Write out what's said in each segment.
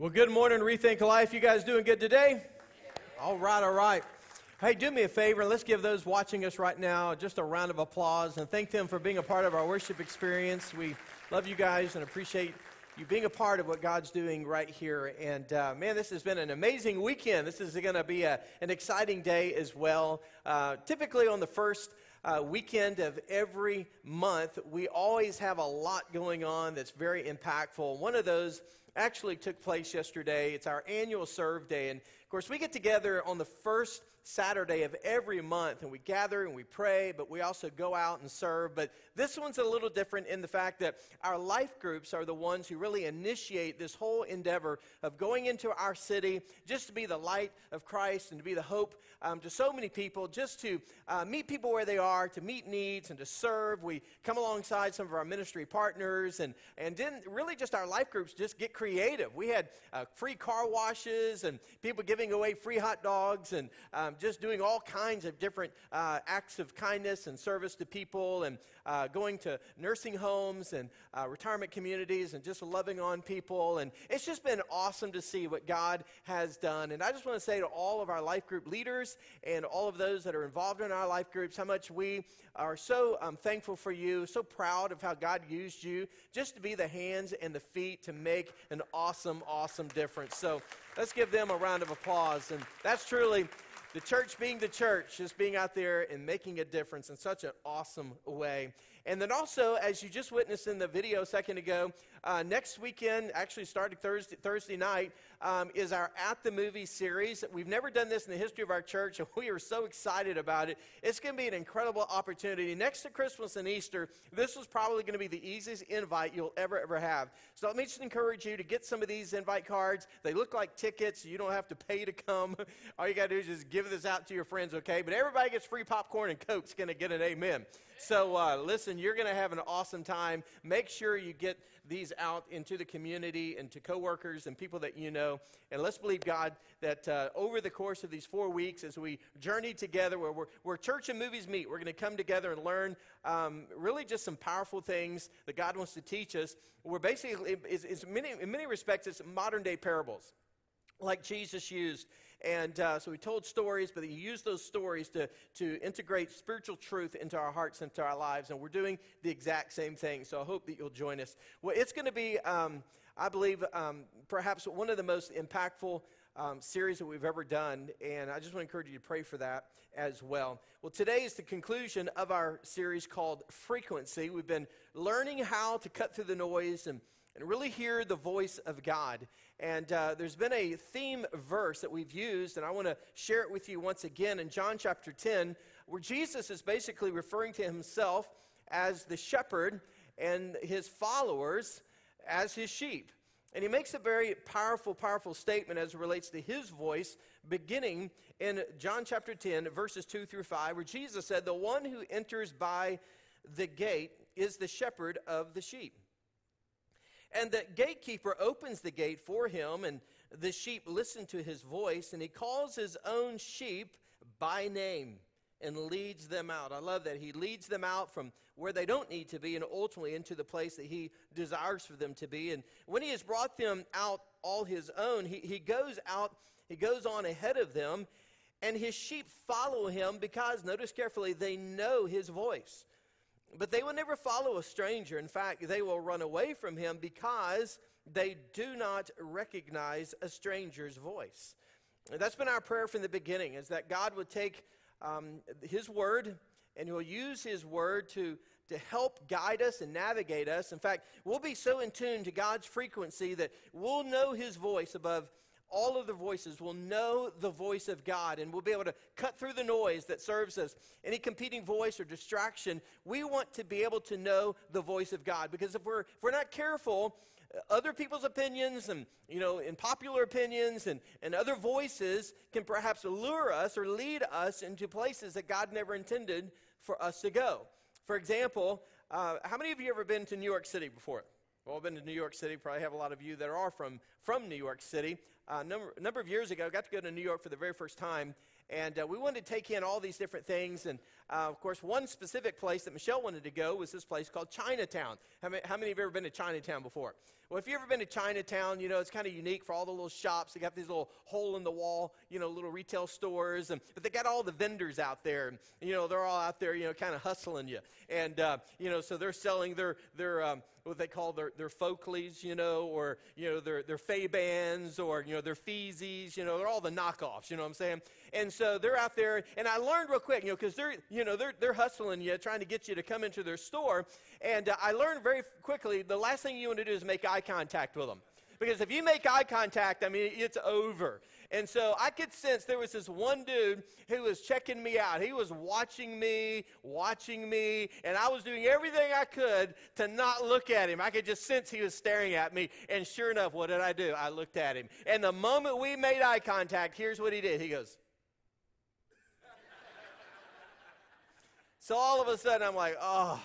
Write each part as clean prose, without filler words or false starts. Well, good morning, Rethink Life. You guys doing good today? All right, all right. Hey, do me a favor, and let's give those watching us right now just a round of applause and thank them for being a part of our worship experience. We love you guys and appreciate you being a part of what God's doing right here. And, man, this has been an amazing weekend. This is going to be an exciting day as well. Typically on the first weekend of every month, we always have a lot going on that's very impactful. One of those actually took place yesterday. It's our annual Serve Day, and of course we get together on the first Saturday of every month, and we gather and we pray, but we also go out and serve. But this one's a little different in the fact that our life groups are the ones who really initiate this whole endeavor of going into our city just to be the light of Christ and to be the hope to so many people, just to meet people where they are, to meet needs and to serve. We come alongside some of our ministry partners, and then really just our life groups just get creative. We had free car washes and people giving away free hot dogs and just doing all kinds of different acts of kindness and service to people, and going to nursing homes and retirement communities and just loving on people. And it's just been awesome to see what God has done. And I just want to say to all of our life group leaders and all of those that are involved in our life groups how much we are so thankful for you, so proud of how God used you just to be the hands and the feet to make an awesome, awesome difference. So let's give them a round of applause. And that's truly the church being the church, just being out there and making a difference in such an awesome way. And then also, as you just witnessed in the video a second ago, next weekend, actually starting Thursday night, is our At The Movie series. We've never done this in the history of our church, and we are so excited about it. It's going to be an incredible opportunity. Next to Christmas and Easter, this was probably going to be the easiest invite you'll ever have. So let me just encourage you to get some of these invite cards. They look like tickets. You don't have to pay to come. All you got to do is just give this out to your friends, okay? But everybody gets free popcorn, and Coke's going to get an amen. So listen, you're going to have an awesome time. Make sure you get these out into the community and to coworkers and people that you know. And let's believe God that over the course of these 4 weeks, as we journey together, where church and movies meet, we're going to come together and learn really just some powerful things that God wants to teach us. We're basically, in many respects, it's modern-day parables like Jesus used. And so he told stories, but he used those stories to integrate spiritual truth into our hearts, into our lives. And we're doing the exact same thing. So I hope that you'll join us. Well, it's going to be, I believe, perhaps one of the most impactful series that we've ever done. And I just want to encourage you to pray for that as well. Well, today is the conclusion of our series called Frequency. We've been learning how to cut through the noise and really hear the voice of God. And there's been a theme verse that we've used, and I want to share it with you once again in John chapter 10, where Jesus is basically referring to himself as the shepherd and his followers as his sheep. And he makes a very powerful, powerful statement as it relates to his voice, beginning in John chapter 10, verses 2 through 5, where Jesus said, "The one who enters by the gate is the shepherd of the sheep. And the gatekeeper opens the gate for him, and the sheep listen to his voice, and he calls his own sheep by name and leads them out." I love that. He leads them out from where they don't need to be and ultimately into the place that he desires for them to be. And when he has brought them out all his own, he goes out, he goes on ahead of them, and his sheep follow him because, notice carefully, they know his voice. But they will never follow a stranger. In fact, they will run away from him because they do not recognize a stranger's voice. And that's been our prayer from the beginning, is that God would take his word, and he'll use his word to help guide us and navigate us. In fact, we'll be so in tune to God's frequency that we'll know his voice above all of the voices. Will know the voice of God, and we'll be able to cut through the noise that serves us. Any competing voice or distraction, we want to be able to know the voice of God, because if we're not careful, other people's opinions and, you know, and popular opinions and other voices can perhaps lure us or lead us into places that God never intended for us to go. For example, how many of you ever been to New York City before? Well, I've been to New York City. Probably have a lot of you that are from New York City. A number of years ago, I got to go to New York for the very first time, And we wanted to take in all these different things. And, of course, one specific place that Michelle wanted to go was this place called Chinatown. How many have ever been to Chinatown before? Well, if you've ever been to Chinatown, you know, it's kind of unique for all the little shops. They got these little hole-in-the-wall, you know, little retail stores. But they got all the vendors out there. And, you know, they're all out there, you know, kind of hustling you. And, you know, so they're selling their what they call their folklies, you know, or, you know, their fay-bans, or, you know, their feezies, you know, they're all the knockoffs, you know what I'm saying? And so they're out there, and I learned real quick, you know, because they're hustling you, trying to get you to come into their store, and I learned very quickly, the last thing you want to do is make eye contact with them. Because if you make eye contact, I mean, it's over. And so I could sense there was this one dude who was checking me out. He was watching me, and I was doing everything I could to not look at him. I could just sense he was staring at me, and sure enough, what did I do? I looked at him. And the moment we made eye contact, here's what he did. He goes. So all of a sudden, I'm like, oh.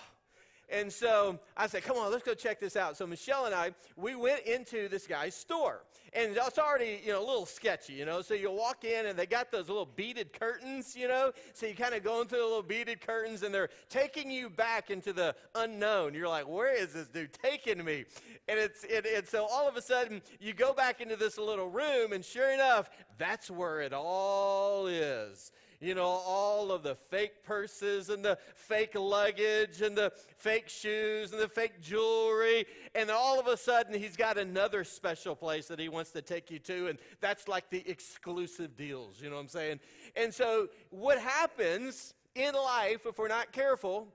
And so I said, come on, let's go check this out. So Michelle and I, we went into this guy's store. And it's already, you know, a little sketchy, you know. So you walk in, and they got those little beaded curtains, you know. So you kind of go into the little beaded curtains, and they're taking you back into the unknown. You're like, where is this dude taking me? And so all of a sudden, you go back into this little room, and sure enough, that's where it all is. You know, all of the fake purses and the fake luggage and the fake shoes and the fake jewelry. And all of a sudden, he's got another special place that he wants to take you to. And that's like the exclusive deals, you know what I'm saying? And so what happens in life, if we're not careful,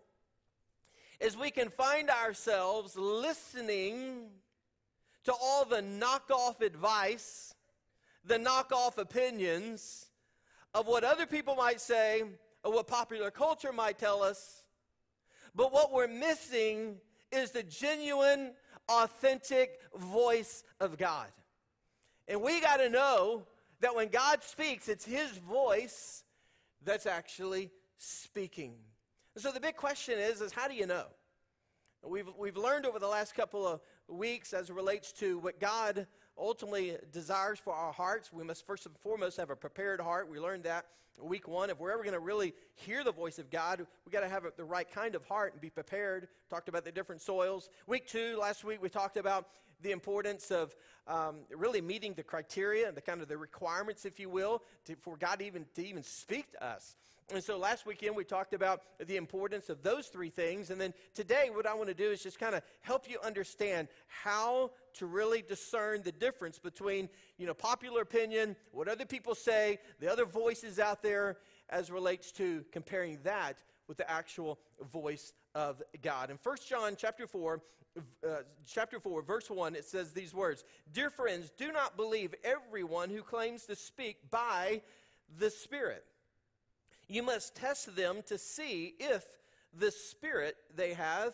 is we can find ourselves listening to all the knockoff advice, the knockoff opinions, of what other people might say, or what popular culture might tell us, but what we're missing is the genuine, authentic voice of God. And we got to know that when God speaks, it's His voice that's actually speaking. And so the big question is how do you know? We've learned over the last couple of weeks as it relates to what God ultimately desires for our hearts. We must first and foremost have a prepared heart. We learned that week one. If we're ever going to really hear the voice of God, we got to have the right kind of heart and be prepared. Talked about the different soils. Week two, last week, we talked about the importance of really meeting the criteria and the kind of the requirements, if you will, for God to even speak to us. And so last weekend, we talked about the importance of those three things. And then today, what I want to do is just kind of help you understand how to really discern the difference between, you know, popular opinion, what other people say, the other voices out there, as relates to comparing that with the actual voice of God. In First John chapter 4, verse 1, it says these words, "Dear friends, do not believe everyone who claims to speak by the Spirit. You must test them to see if the spirit they have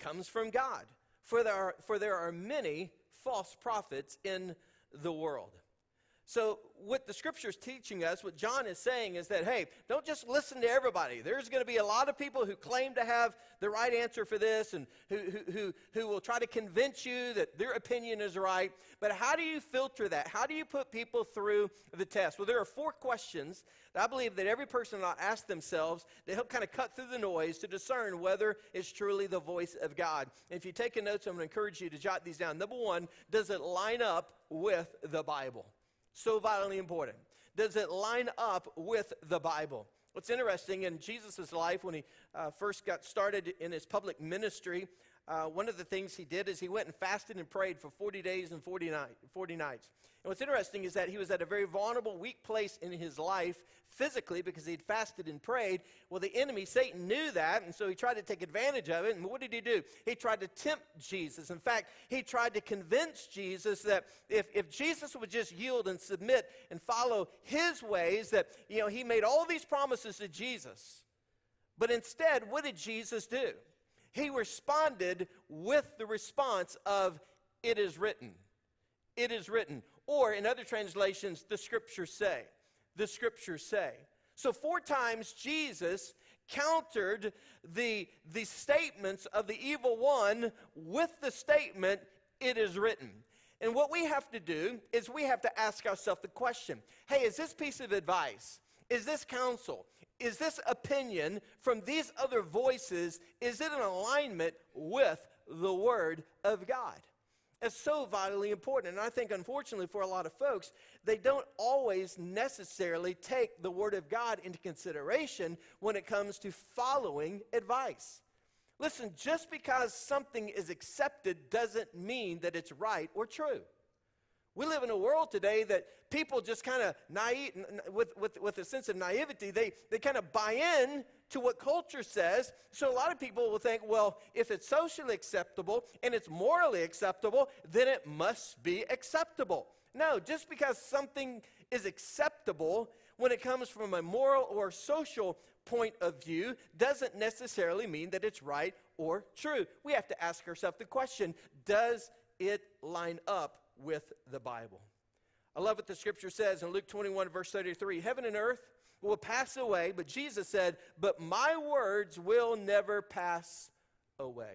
comes from God. For there are many false prophets in the world." So what the Scripture is teaching us, what John is saying is that, hey, don't just listen to everybody. There's going to be a lot of people who claim to have the right answer for this and who will try to convince you that their opinion is right. But how do you filter that? How do you put people through the test? Well, there are four questions that I believe that every person ought to ask themselves to help kind of cut through the noise to discern whether it's truly the voice of God. And if you take a note, I'm going to encourage you to jot these down. Number one, does it line up with the Bible? So vitally important. Does it line up with the Bible? What's interesting in Jesus' life, when he first got started in his public ministry, one of the things he did is he went and fasted and prayed for 40 days and 40 nights. And what's interesting is that he was at a very vulnerable, weak place in his life physically because he'd fasted and prayed. Well, the enemy, Satan, knew that, and so he tried to take advantage of it. And what did he do? He tried to tempt Jesus. In fact, he tried to convince Jesus that if Jesus would just yield and submit and follow his ways, that, you know, he made all these promises to Jesus. But instead, what did Jesus do? He responded with the response of, "It is written." It is written. Or in other translations, the Scriptures say. The Scriptures say. So 4 times Jesus countered the statements of the evil one with the statement, "It is written." And what we have to do is we have to ask ourselves the question, hey, is this piece of advice, Is this counsel? Is this opinion from these other voices? Is it in alignment with the Word of God? It's so vitally important. And I think, unfortunately, for a lot of folks, they don't always necessarily take the Word of God into consideration when it comes to following advice. Listen, just because something is accepted doesn't mean that it's right or true. We live in a world today that people just kind of naive, with a sense of naivety, they kind of buy in to what culture says. So a lot of people will think, well, if it's socially acceptable and it's morally acceptable, then it must be acceptable. No, just because something is acceptable when it comes from a moral or social point of view doesn't necessarily mean that it's right or true. We have to ask ourselves the question, does it line up with the Bible? I love what the scripture says in Luke 21, verse 33. Heaven and earth will pass away, but Jesus said, but my words will never pass away.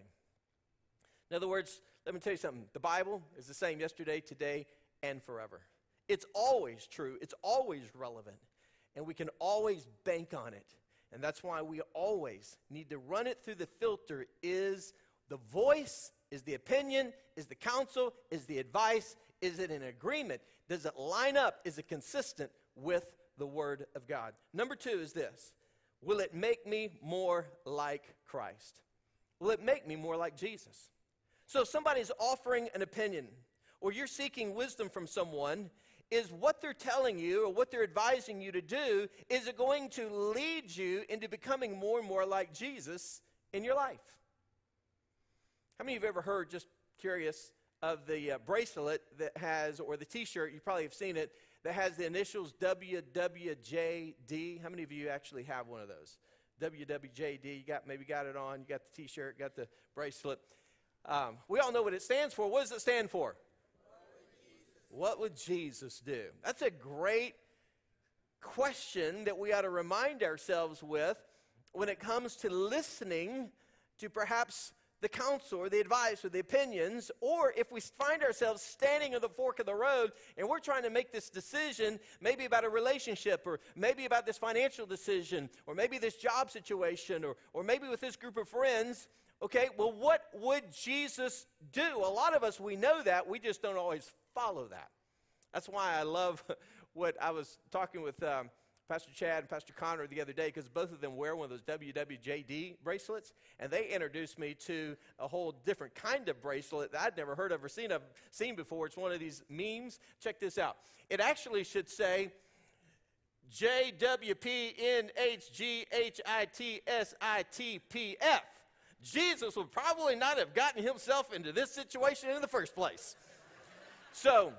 In other words, let me tell you something. The Bible is the same yesterday, today, and forever. It's always true. It's always relevant. And we can always bank on it. And that's why we always need to run it through the filter. Is the voice, is the opinion, is the counsel, is the advice, is it in agreement? Does it line up? Is it consistent with the Word of God? Number two is this. Will it make me more like Christ? Will it make me more like Jesus? So if somebody's offering an opinion or you're seeking wisdom from someone, is what they're telling you or what they're advising you to do, is it going to lead you into becoming more and more like Jesus in your life? How many of you have ever heard, just curious, of the bracelet that has, or the t-shirt, you probably have seen it, that has the initials WWJD? How many of you actually have one of those? WWJD, you maybe got it on, you got the t-shirt, got the bracelet. We all know what it stands for. What does it stand for? What would Jesus do? That's a great question that we ought to remind ourselves with when it comes to listening to perhaps the counsel or the advice or the opinions, or if we find ourselves standing on the fork of the road and we're trying to make this decision, maybe about a relationship, or maybe about this financial decision, or maybe this job situation, or maybe with this group of friends. Okay, well, what would Jesus do? A lot of us, we know that. We just don't always follow that. That's why I love what I was talking with Pastor Chad and Pastor Connor the other day, because both of them wear one of those WWJD bracelets, and they introduced me to a whole different kind of bracelet that I'd never heard of or seen before. It's one of these memes. Check this out. It actually should say JWPNHGHITSPF. Jesus would probably not have gotten himself into this situation in the first place. So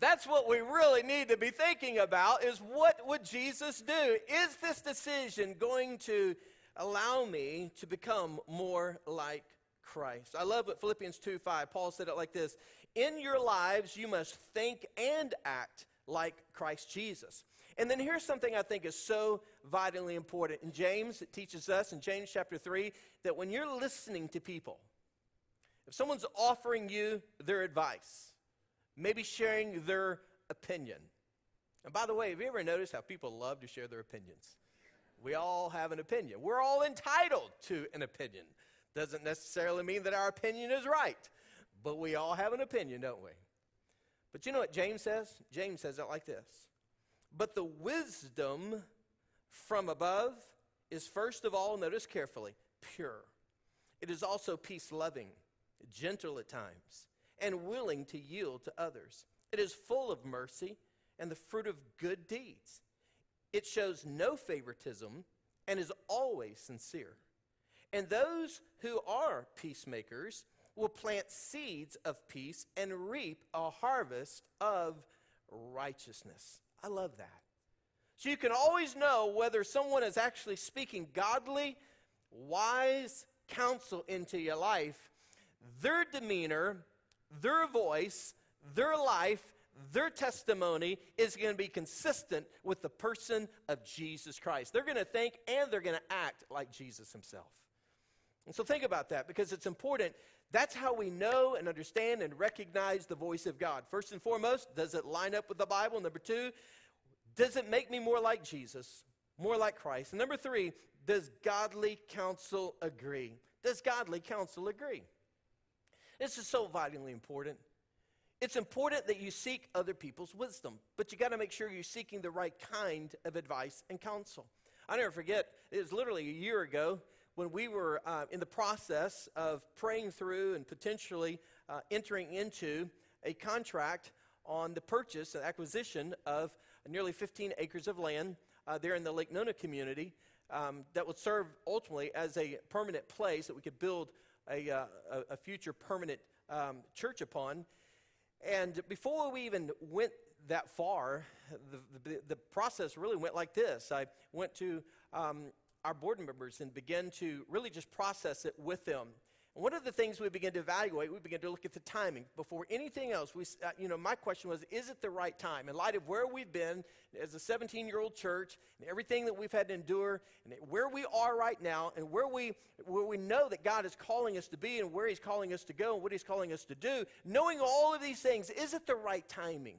that's what we really need to be thinking about, is what would Jesus do? Is this decision going to allow me to become more like Christ? I love what Philippians 2:5, Paul said it like this. In your lives, you must think and act like Christ Jesus. And then here's something I think is so vitally important. In James, it teaches us in James chapter 3 that when you're listening to people, if someone's offering you their advice, maybe sharing their opinion. And by the way, have you ever noticed how people love to share their opinions? We all have an opinion. We're all entitled to an opinion. Doesn't necessarily mean that our opinion is right, but we all have an opinion, don't we? But you know what James says? James says it like this. But the wisdom from above is first of all, notice carefully, pure. It is also peace-loving, gentle at times, and willing to yield to others. It is full of mercy and the fruit of good deeds. It shows no favoritism and is always sincere. And those who are peacemakers will plant seeds of peace and reap a harvest of righteousness. I love that. So you can always know whether someone is actually speaking godly, wise counsel into your life. Their demeanor, their voice, their life, their testimony is going to be consistent with the person of Jesus Christ. They're going to think and they're going to act like Jesus himself. And so think about that, because it's important. That's how we know and understand and recognize the voice of God. First and foremost, does it line up with the Bible? Number two, Does it make me more like Jesus, more like Christ? And number three, does godly counsel agree? Does godly counsel agree? This is so vitally important. It's important that you seek other people's wisdom, but you got to make sure you're seeking the right kind of advice and counsel. I never forget, it was literally a year ago when we were in the process of praying through and potentially entering into a contract on the purchase and acquisition of nearly 15 acres of land there in the Lake Nona community that would serve ultimately as a permanent place that we could build a future permanent church upon. And before we even went that far, the process really went like this. I went to our board members and began to really just process it with them. And one of the things we began to evaluate, we began to look at the timing. Before anything else, my question was, is it the right time? In light of where we've been as a 17-year-old church and everything that we've had to endure and where we are right now and where we know that God is calling us to be and where he's calling us to go and what he's calling us to do, knowing all of these things, is it the right timing?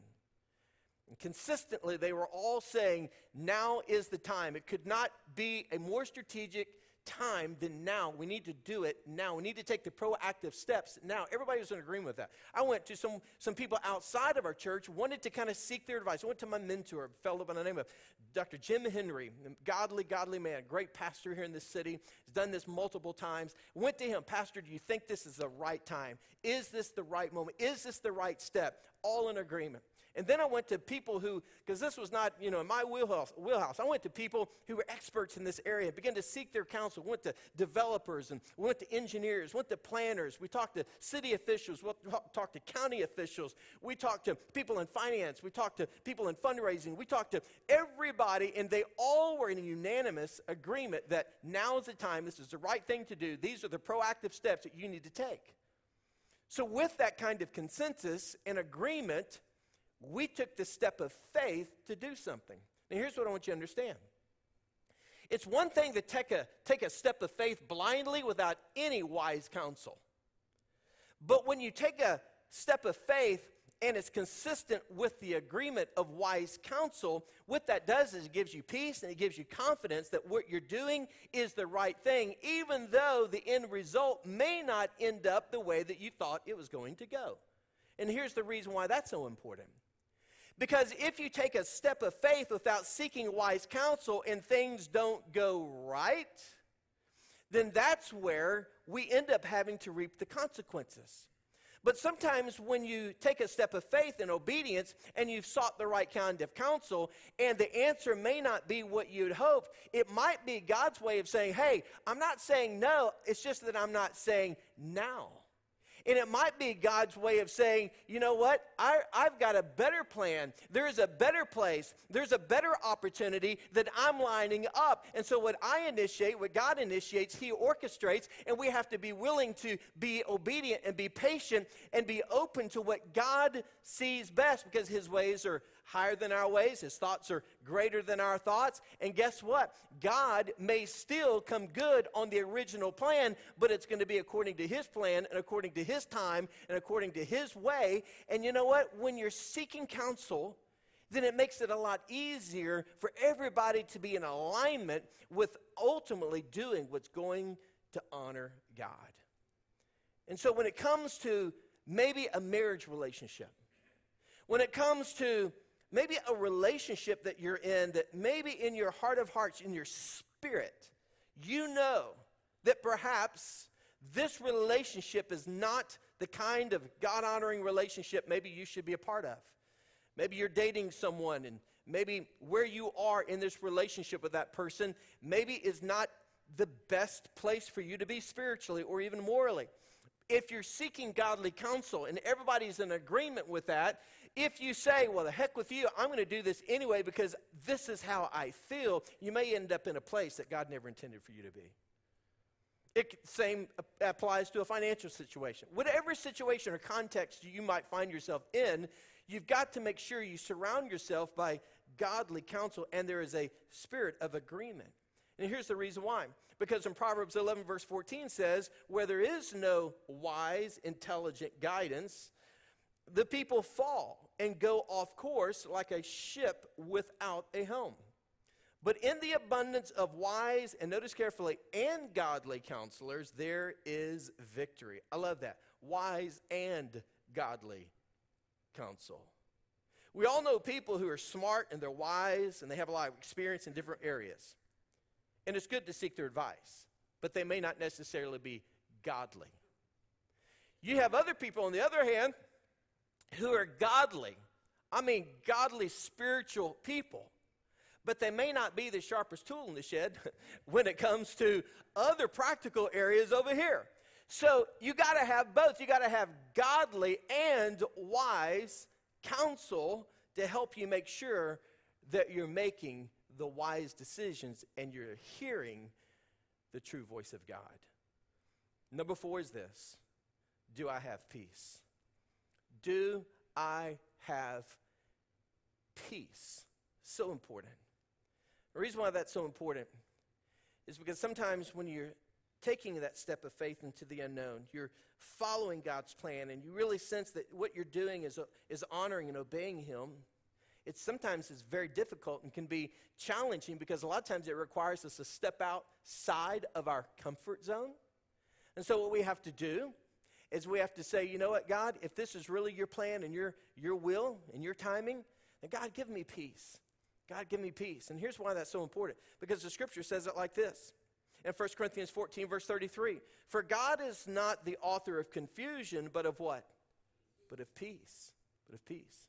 And consistently, they were all saying, now is the time. It could not be a more strategic time than now. We need to do it now. We need to take the proactive steps now. Everybody was in agreement with that. I went to some people outside of our church, wanted to kind of seek their advice. I went to my mentor, a fellow by the name of Dr. Jim Henry, godly man, great pastor here in this city. He's done this multiple times. Went to him, Pastor, do you think this is the right time? Is this the right moment? Is this the right step? All in agreement. And then I went to people who, because this was not, in my wheelhouse, I went to people who were experts in this area, began to seek their counsel, went to developers, and went to engineers, went to planners. We talked to city officials, we talked to county officials, we talked to people in finance, we talked to people in fundraising, we talked to everybody, and they all were in a unanimous agreement that now is the time, this is the right thing to do, these are the proactive steps that you need to take. So with that kind of consensus and agreement, we took the step of faith to do something. Now, here's what I want you to understand. It's one thing to take a step of faith blindly without any wise counsel. But when you take a step of faith and it's consistent with the agreement of wise counsel, what that does is it gives you peace and it gives you confidence that what you're doing is the right thing, even though the end result may not end up the way that you thought it was going to go. And here's the reason why that's so important. Because if you take a step of faith without seeking wise counsel and things don't go right, then that's where we end up having to reap the consequences. But sometimes when you take a step of faith in obedience and you've sought the right kind of counsel and the answer may not be what you'd hoped, it might be God's way of saying, hey, I'm not saying no, it's just that I'm not saying now. And it might be God's way of saying, you know what, I've got a better plan. There is a better place. There's a better opportunity that I'm lining up. And so what I initiate, what God initiates, he orchestrates. And we have to be willing to be obedient and be patient and be open to what God sees best, because his ways are higher than our ways. His thoughts are greater than our thoughts. And guess what? God may still come good on the original plan, but it's going to be according to his plan and according to his time and according to his way. And you know what? When you're seeking counsel, then it makes it a lot easier for everybody to be in alignment with ultimately doing what's going to honor God. And so when it comes to maybe a marriage relationship, when it comes to maybe a relationship that you're in, that maybe in your heart of hearts, in your spirit, you know that perhaps this relationship is not the kind of God-honoring relationship maybe you should be a part of. Maybe you're dating someone, and maybe where you are in this relationship with that person maybe is not the best place for you to be spiritually or even morally. If you're seeking godly counsel and everybody's in agreement with that, if you say, well, the heck with you, I'm going to do this anyway because this is how I feel, you may end up in a place that God never intended for you to be. It same applies to a financial situation. Whatever situation or context you might find yourself in, you've got to make sure you surround yourself by godly counsel and there is a spirit of agreement. And here's the reason why. Because in Proverbs 11 verse 14 says, where there is no wise, intelligent guidance, The people fall and go off course like a ship without a helm. But in the abundance of wise, and notice carefully, and godly counselors, there is victory. I love that. Wise and godly counsel. We all know people who are smart and they're wise and they have a lot of experience in different areas. And it's good to seek their advice, but they may not necessarily be godly. You have other people, on the other hand, who are godly. I mean, godly spiritual people. But they may not be the sharpest tool in the shed when it comes to other practical areas over here. So you got to have both. You got to have godly and wise counsel to help you make sure that you're making the wise decisions and you're hearing the true voice of God. Number 4 is this. Do I have peace? Do I have peace? So important. The reason why that's so important is because sometimes when you're taking that step of faith into the unknown, you're following God's plan, and you really sense that what you're doing is honoring and obeying Him. It sometimes is very difficult and can be challenging because a lot of times it requires us to step outside of our comfort zone. And so what we have to do is we have to say, you know what, God, if this is really your plan and your will and your timing, then God, give me peace. God, give me peace. And here's why that's so important. Because the scripture says it like this. In 1 Corinthians 14, verse 33, for God is not the author of confusion, but of what? But of peace. But of peace.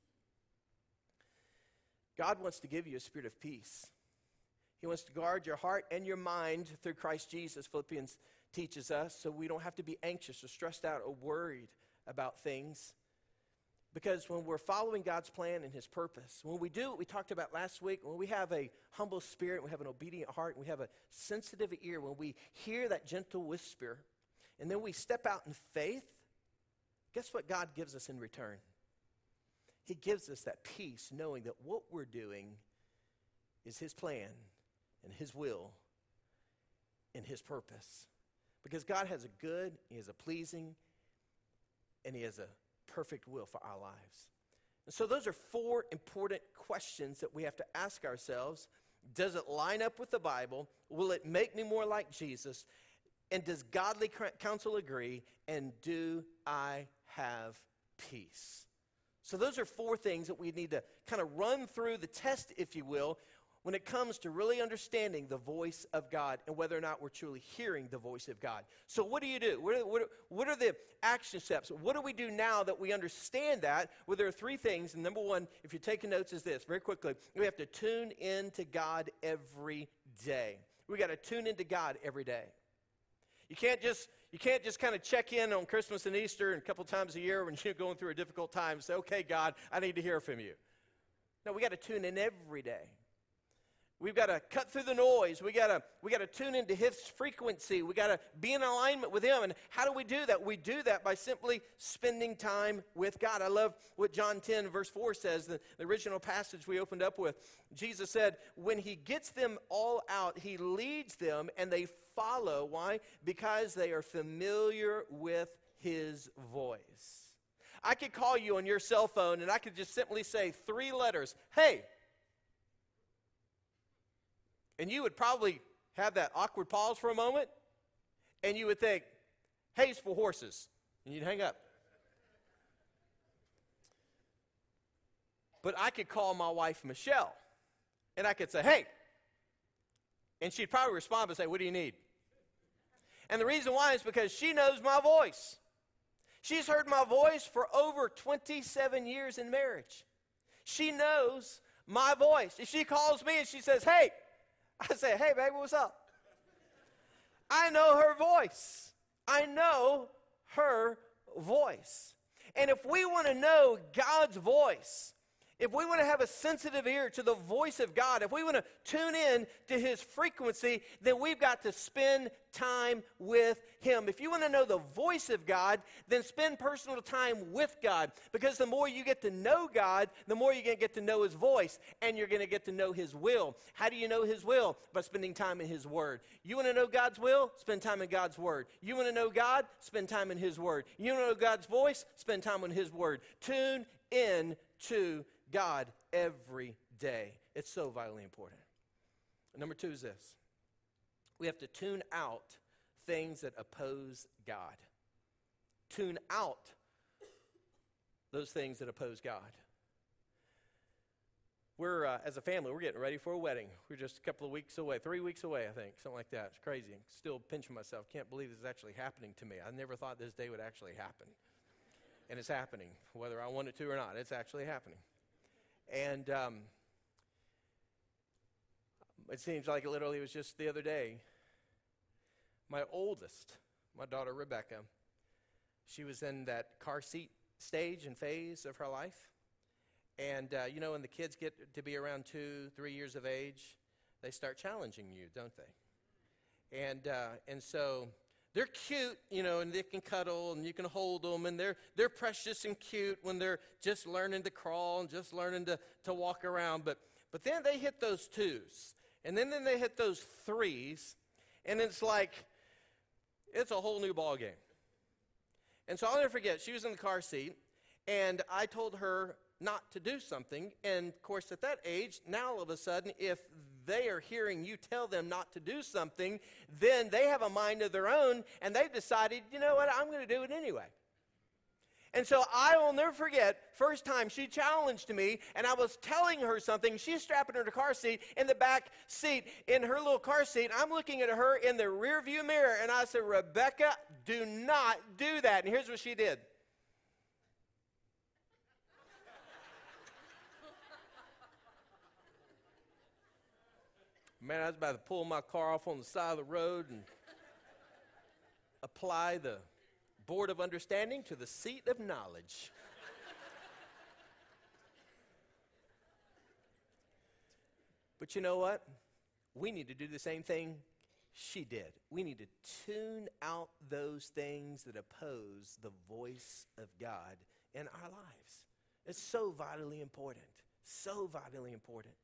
God wants to give you a spirit of peace. He wants to guard your heart and your mind through Christ Jesus, Philippians teaches us, so we don't have to be anxious or stressed out or worried about things. Because when we're following God's plan and His purpose, when we do what we talked about last week, when we have a humble spirit, we have an obedient heart, we have a sensitive ear, when we hear that gentle whisper, and then we step out in faith, guess what God gives us in return? He gives us that peace, knowing that what we're doing is His plan and His will and His purpose. Because God has a good, He has a pleasing, and He has a perfect will for our lives. And so those are 4 important questions that we have to ask ourselves. Does it line up with the Bible? Will it make me more like Jesus? And does godly counsel agree? And do I have peace? So those are 4 things that we need to kind of run through the test, if you will, when it comes to really understanding the voice of God and whether or not we're truly hearing the voice of God. So what do you do? What are the action steps? What do we do now that we understand that? Well, there are 3 things. And number 1, if you're taking notes, is this. Very quickly, we have to tune in to God every day. We got to tune into God every day. You can't just kind of check in on Christmas and Easter and a couple times a year when you're going through a difficult time and say, okay, God, I need to hear from you. No, we got to tune in every day. We've got to cut through the noise. We got to tune into His frequency. We got to be in alignment with Him. And how do we do that? We do that by simply spending time with God. I love what John 10, verse 4 says, the original passage we opened up with. Jesus said, when He gets them all out, He leads them and they follow. Why? Because they are familiar with His voice. I could call you on your cell phone and I could just simply say 3 letters. Hey. And you would probably have that awkward pause for a moment, and you would think, "Hay's for horses," and you'd hang up. But I could call my wife, Michelle, and I could say, "Hey," and she'd probably respond by saying, "What do you need?" And the reason why is because she knows my voice. She's heard my voice for over 27 years in marriage. She knows my voice. If she calls me and she says, "Hey," I say, hey, baby, what's up? I know her voice. I know her voice. And if we want to know God's voice, If we want to have a sensitive ear to the voice of God, if we want to tune in to his frequency, then we've got to spend time with him. If you want to know the voice of God, then spend personal time with God. Because the more you get to know God, the more you're going to get to know his voice, and you're going to get to know his will. How do you know his will? By spending time in his word. You want to know God's will? Spend time in God's word. You want to know God? Spend time in his word. You want to know God's voice? Spend time in his word. Tune in to God every day. It's so vitally important. Number two is this. We have to tune out things that oppose God. Tune out those things that oppose God. We're, as a family, we're getting ready for a wedding. We're just a couple of weeks away, 3 weeks away, I think, something like that. It's crazy. I'm still pinching myself. Can't believe this is actually happening to me. I never thought this day would actually happen. And it's happening, whether I want it to or not. It's actually happening. And it seems like it literally was just the other day. My oldest, my daughter Rebecca, she was in that car seat stage and phase of her life. And, you know, when the kids get to be around 2, 3 years of age, they start challenging you, don't they? And so they're cute, you know, and they can cuddle, and you can hold them, and they're precious and cute when they're just learning to crawl and just learning to walk around. But then they hit those 2s, and then they hit those 3s, and it's like, it's a whole new ball game. And so I'll never forget, she was in the car seat, and I told her not to do something, and of course at that age, now all of a sudden, if they are hearing you tell them not to do something, then they have a mind of their own, and they've decided, you know what, I'm going to do it anyway. And so I will never forget, first time she challenged me, and I was telling her something. She's strapping her to car seat, in the back seat, in her little car seat. I'm looking at her in the rearview mirror, and I said, Rebecca, do not do that. And here's what she did. Man, I was about to pull my car off on the side of the road and apply the board of understanding to the seat of knowledge. But you know what? We need to do the same thing she did. We need to tune out those things that oppose the voice of God in our lives. It's so vitally important. So vitally important.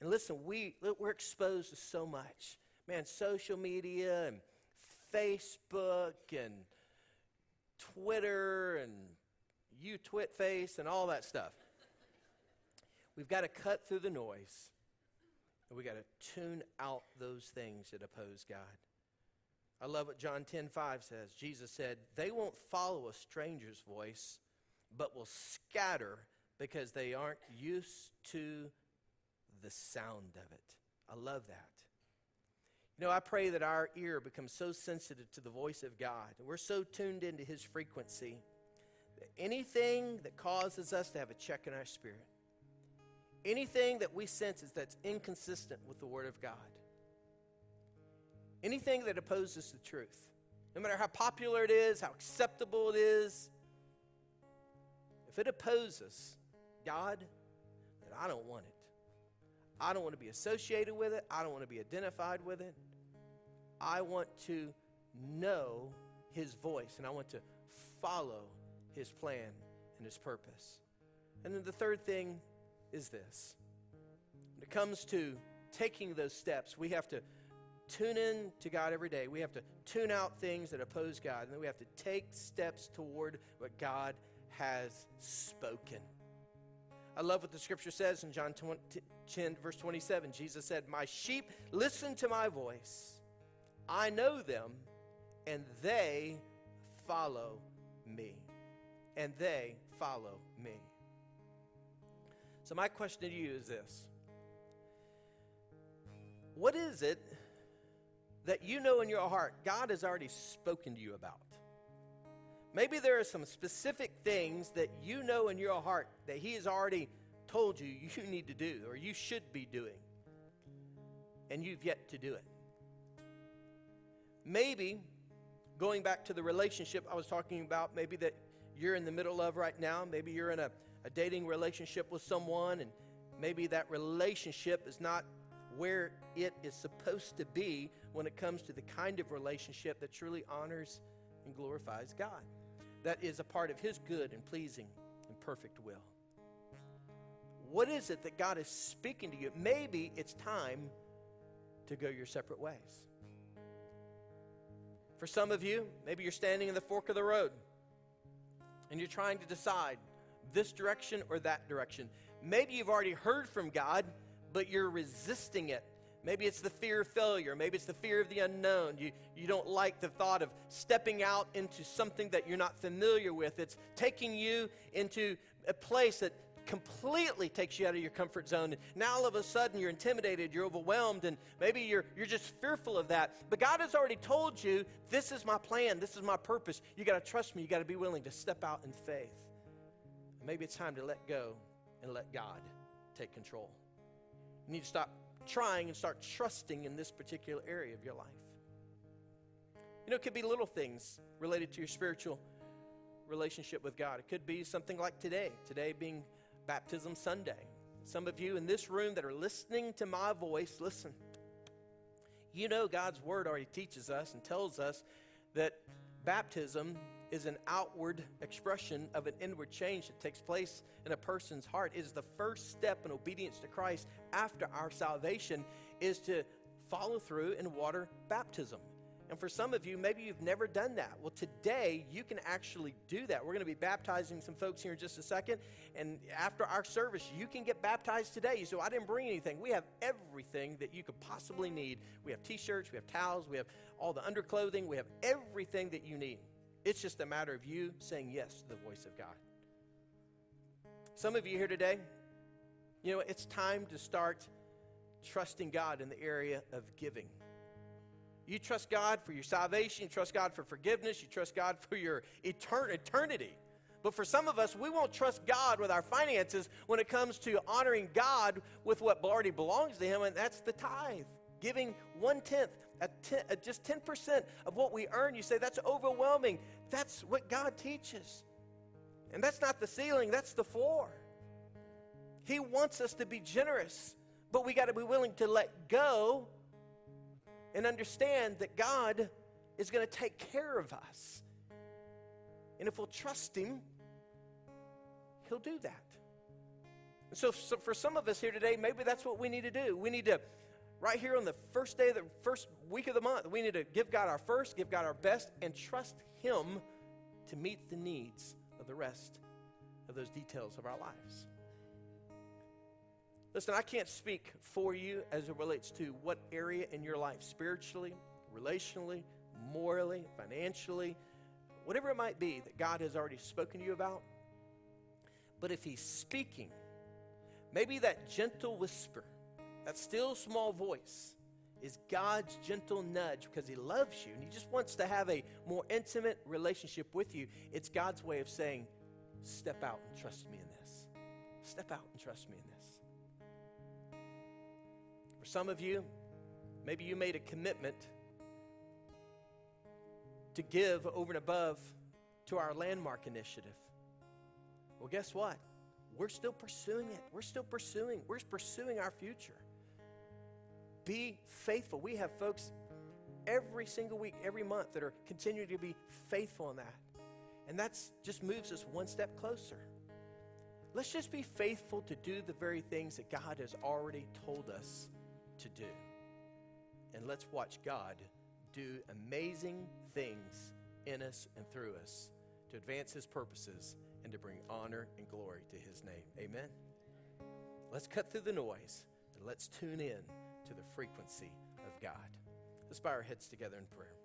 And listen, we're exposed to so much. Man, social media and Facebook and Twitter and you Twitface and all that stuff. We've got to cut through the noise. And we've got to tune out those things that oppose God. I love what John 10:5 says. Jesus said, they won't follow a stranger's voice, but will scatter because they aren't used to the sound of it. I love that. You know, I pray that our ear becomes so sensitive to the voice of God, and we're so tuned into his frequency, that anything that causes us to have a check in our spirit, anything that we sense that's inconsistent with the Word of God, anything that opposes the truth, no matter how popular it is, how acceptable it is, if it opposes God, then I don't want it. I don't want to be associated with it. I don't want to be identified with it. I want to know his voice, and I want to follow his plan and his purpose. And then the third thing is this. When it comes to taking those steps, we have to tune in to God every day. We have to tune out things that oppose God, and then we have to take steps toward what God has spoken. I love what the scripture says in John 10, verse 27. Jesus said, my sheep listen to my voice. I know them, and they follow me. And they follow me. So my question to you is this. What is it that you know in your heart God has already spoken to you about? Maybe there are some specific things that you know in your heart that he has already told you need to do or you should be doing, and you've yet to do it. Maybe, going back to the relationship I was talking about, maybe that you're in the middle of right now, maybe you're in a a dating relationship with someone, and maybe that relationship is not where it is supposed to be when it comes to the kind of relationship that truly honors and glorifies God. That is a part of His good and pleasing and perfect will. What is it that God is speaking to you? Maybe it's time to go your separate ways. For some of you, maybe you're standing in the fork of the road and you're trying to decide this direction or that direction. Maybe you've already heard from God, but you're resisting it. Maybe it's the fear of failure. Maybe it's the fear of the unknown. You don't like the thought of stepping out into something that you're not familiar with. It's taking you into a place that completely takes you out of your comfort zone. And now all of a sudden you're intimidated, you're overwhelmed, and maybe you're just fearful of that. But God has already told you, this is my plan, this is my purpose. You got to trust me. You got to be willing to step out in faith. Maybe it's time to let go and let God take control. You need to stop trying and start trusting in this particular area of your life. You know, it could be little things related to your spiritual relationship with God. It could be something like today being Baptism Sunday. Some of you in this room that are listening to my voice, listen, you know God's word already teaches us and tells us that baptism is an outward expression of an inward change that takes place in a person's heart. It is the first step in obedience to Christ after our salvation is to follow through in water baptism. And for some of you, maybe you've never done that. Well, today you can actually do that. We're going to be baptizing some folks here in just a second. And after our service, you can get baptized today. You say, well, I didn't bring anything. We have everything that you could possibly need. We have T-shirts, we have towels, we have all the underclothing. We have everything that you need. It's just a matter of you saying yes to the voice of God. Some of you here today, you know, it's time to start trusting God in the area of giving. You trust God for your salvation. You trust God for forgiveness. You trust God for your eternity. But for some of us, we won't trust God with our finances when it comes to honoring God with what already belongs to Him, and that's the tithe. Giving 1/10, just 10% of what we earn. You say, that's overwhelming. That's what God teaches. And that's not the ceiling. That's the floor. He wants us to be generous, but we got to be willing to let go and understand that God is going to take care of us. And if we'll trust Him, He'll do that. And so for some of us here today, maybe that's what we need to do. We need to, right here on the first day of the first week of the month, we need to give God our first, give God our best, and trust Him to meet the needs of the rest of those details of our lives. Listen, I can't speak for you as it relates to what area in your life, spiritually, relationally, morally, financially, whatever it might be that God has already spoken to you about. But if He's speaking, maybe that gentle whisper, that still small voice is God's gentle nudge because He loves you and He just wants to have a more intimate relationship with you. It's God's way of saying, step out and trust me in this. Step out and trust me in this. For some of you, maybe you made a commitment to give over and above to our landmark initiative. Well, guess what? We're still pursuing it. We're pursuing our future. Be faithful. We have folks every single week, every month that are continuing to be faithful in that. And that's just moves us one step closer. Let's just be faithful to do the very things that God has already told us to do. And let's watch God do amazing things in us and through us to advance His purposes and to bring honor and glory to His name. Amen? Let's cut through the noise and let's tune in to the frequency of God. Let's bow our heads together in prayer.